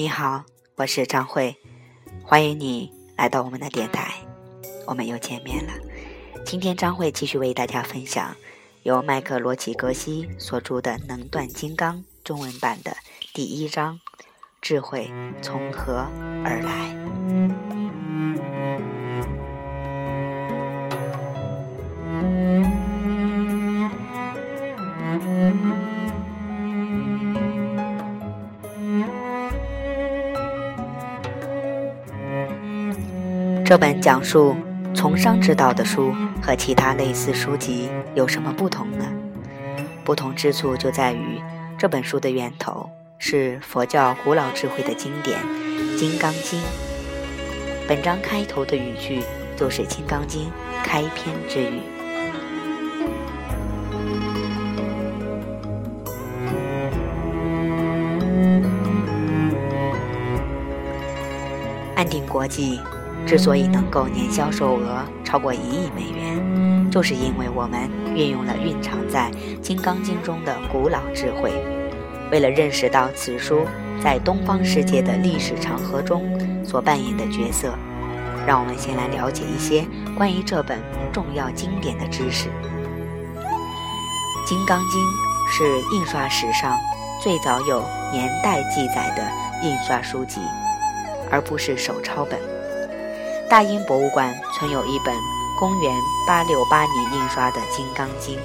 你好，我是张慧，欢迎你来到我们的电台，我们又见面了。今天张慧继续为大家分享由麦克罗奇格西所著的《能断金刚》中文版的第一章，智慧从何而来。这本讲述从商之道的书和其他类似书籍有什么不同呢？不同之处就在于这本书的源头是佛教古老智慧的经典《金刚经》。本章开头的语句就是《金刚经》开篇之语。安定国际之所以能够年销售额超过1亿美元，就是因为我们运用了蕴藏在《金刚经》中的古老智慧。为了认识到此书在东方世界的历史长河中所扮演的角色，让我们先来了解一些关于这本重要经典的知识。《金刚经》是印刷史上最早有年代记载的印刷书籍，而不是手抄本。大英博物馆存有一本公元868年印刷的《金刚经》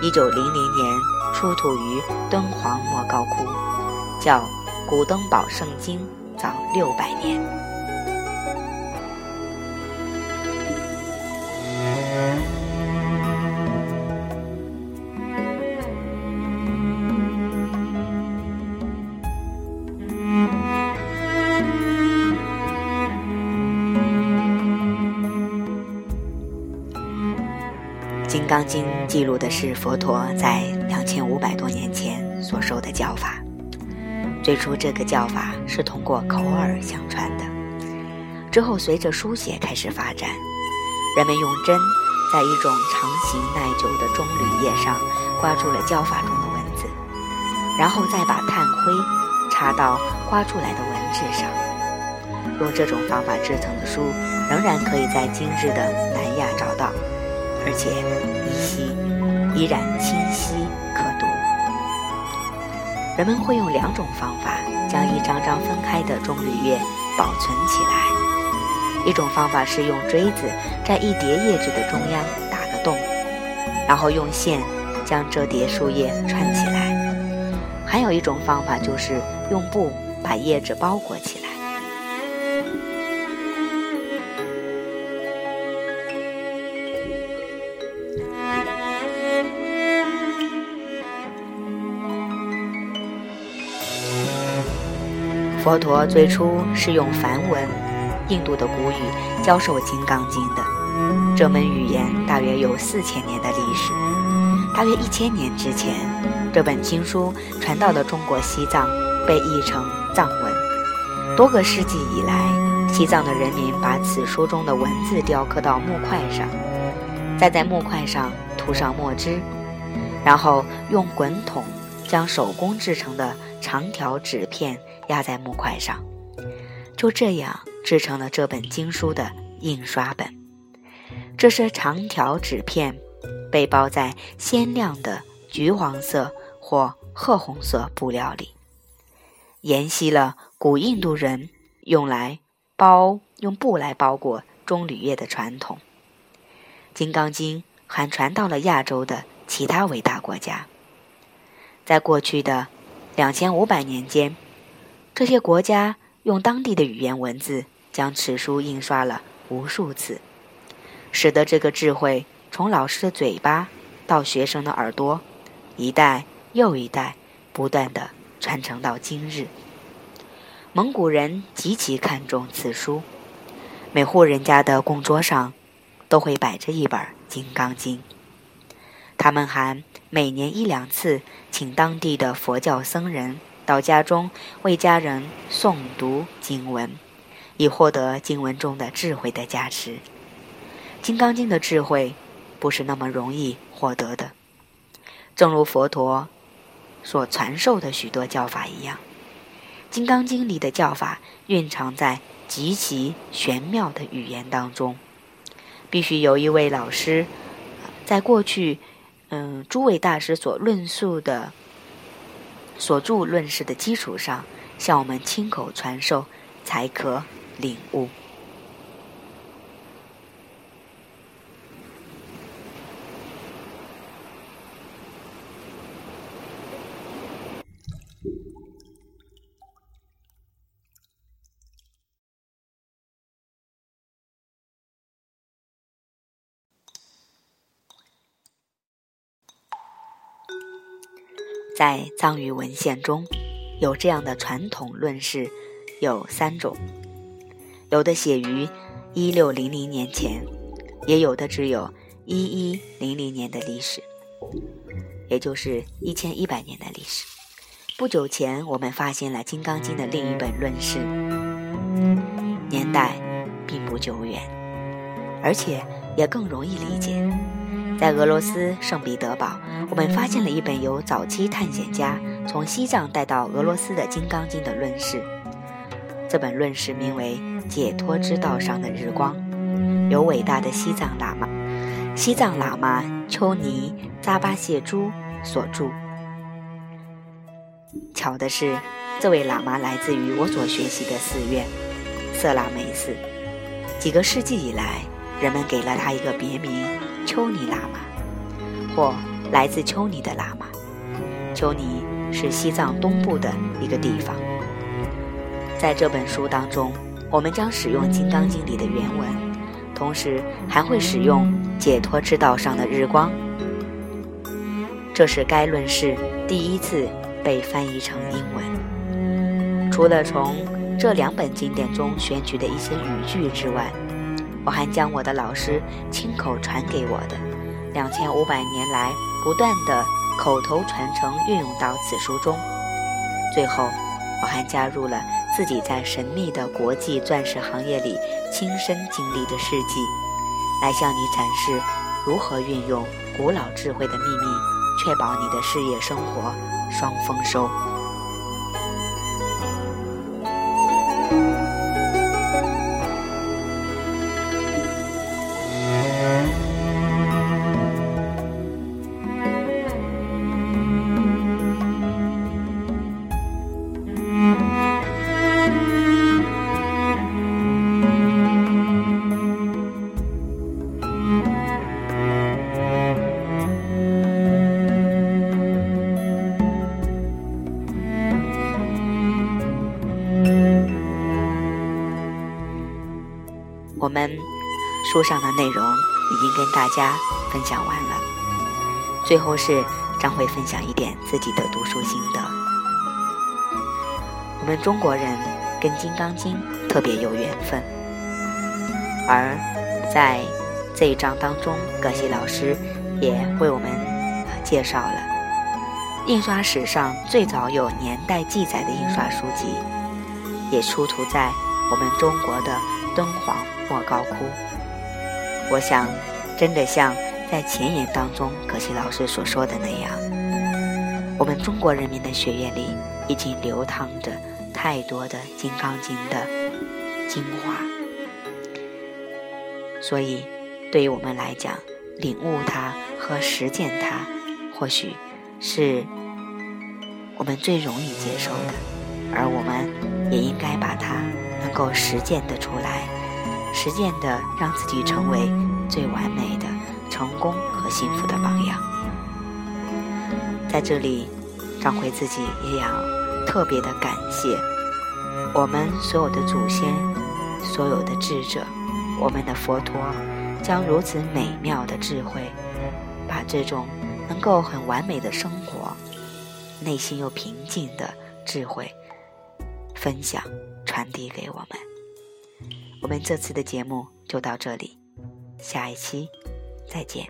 ，1900年出土于敦煌莫高窟，叫《古登堡圣经》，早600年。《金刚经》记录的是佛陀在2500多年前所受的教法。最初这个教法是通过口耳相传的，之后随着书写开始发展，人们用针在一种长形耐久的棕榈叶上刮出了教法中的文字，然后再把炭灰插到刮出来的文字上。用这种方法制成的书仍然可以在今日的南亚找到，而且依然清晰可读。人们会用2种方法将一张张分开的棕榈叶保存起来。一种方法是用锥子在一叠叶子的中央打个洞，然后用线将这叠树叶穿起来。还有一种方法就是用布把叶子包裹起来。佛陀最初是用梵文、印度的古语教授《金刚经》的，这门语言大约有4000年的历史。大约1000年之前，这本经书传到了中国西藏，被译成藏文。多个世纪以来，西藏的人民把此书中的文字雕刻到木块上，再在木块上涂上墨汁，然后用滚筒将手工制成的长条纸片压在木块上，就这样制成了这本经书的印刷本。这些长条纸片被包在鲜亮的橘黄色或褐红色布料里，沿袭了古印度人用布来包裹棕榈叶的传统。《金刚经》还传到了亚洲的其他伟大国家。在过去的2500年间，这些国家用当地的语言文字将此书印刷了无数次，使得这个智慧从老师的嘴巴到学生的耳朵，一代又一代不断地传承到今日。蒙古人极其看重此书，每户人家的供桌上都会摆着一本《金刚经》。他们还每年1-2次请当地的佛教僧人到家中为家人诵读经文，以获得经文中的智慧的加持。《金刚经》的智慧不是那么容易获得的，正如佛陀所传授的许多教法一样，金刚经里的教法蕴藏在极其玄妙的语言当中，必须由一位老师在过去诸位大师所著论述的基础上向我们亲口传授，才可领悟。在藏语文献中有这样的传统论释有三种，有的写于1600年前，也有的只有1100年的历史，也就是1100年的历史。不久前我们发现了《金刚经》的另一本论释，年代并不久远，而且也更容易理解。在俄罗斯圣彼得堡，我们发现了一本由早期探险家从西藏带到俄罗斯的《金刚经》的论释。这本论释名为《解脱之道上的日光》，由伟大的西藏喇嘛丘尼扎巴谢珠所著。巧的是，这位喇嘛来自于我所学习的寺院——色拉梅寺。几个世纪以来，人们给了他一个别名。丘尼喇嘛，或来自丘尼的喇嘛。丘尼是西藏东部的一个地方。在这本书当中，我们将使用《金刚经》里的原文，同时还会使用《解脱之道上的日光》。这是该论释第一次被翻译成英文。除了从这两本经典中选取的一些语句之外，我还将我的老师亲口传给我的2500年来不断的口头传承运用到此书中。最后，我还加入了自己在神秘的国际钻石行业里亲身经历的事迹，来向你展示如何运用古老智慧的秘密，确保你的事业生活双丰收。我们书上的内容已经跟大家分享完了，最后是张慧分享一点自己的读书心得。我们中国人跟《金刚经》特别有缘分，而在这一章当中，葛西老师也为我们介绍了印刷史上最早有年代记载的印刷书籍，也出土在我们中国的敦煌莫高窟。我想真的像在前言当中葛西老师所说的那样，我们中国人民的血液里已经流淌着太多的《金刚经》的精华，所以对于我们来讲，领悟它和实践它或许是我们最容易接受的，而我们也应该把它能够实践的出来，实践的让自己成为最完美的成功和幸福的榜样。在这里，张慧自己也要特别的感谢我们所有的祖先，所有的智者，我们的佛陀将如此美妙的智慧，把这种能够很完美的生活，内心又平静的智慧分享传递给我们。我们这次的节目就到这里，下一期再见。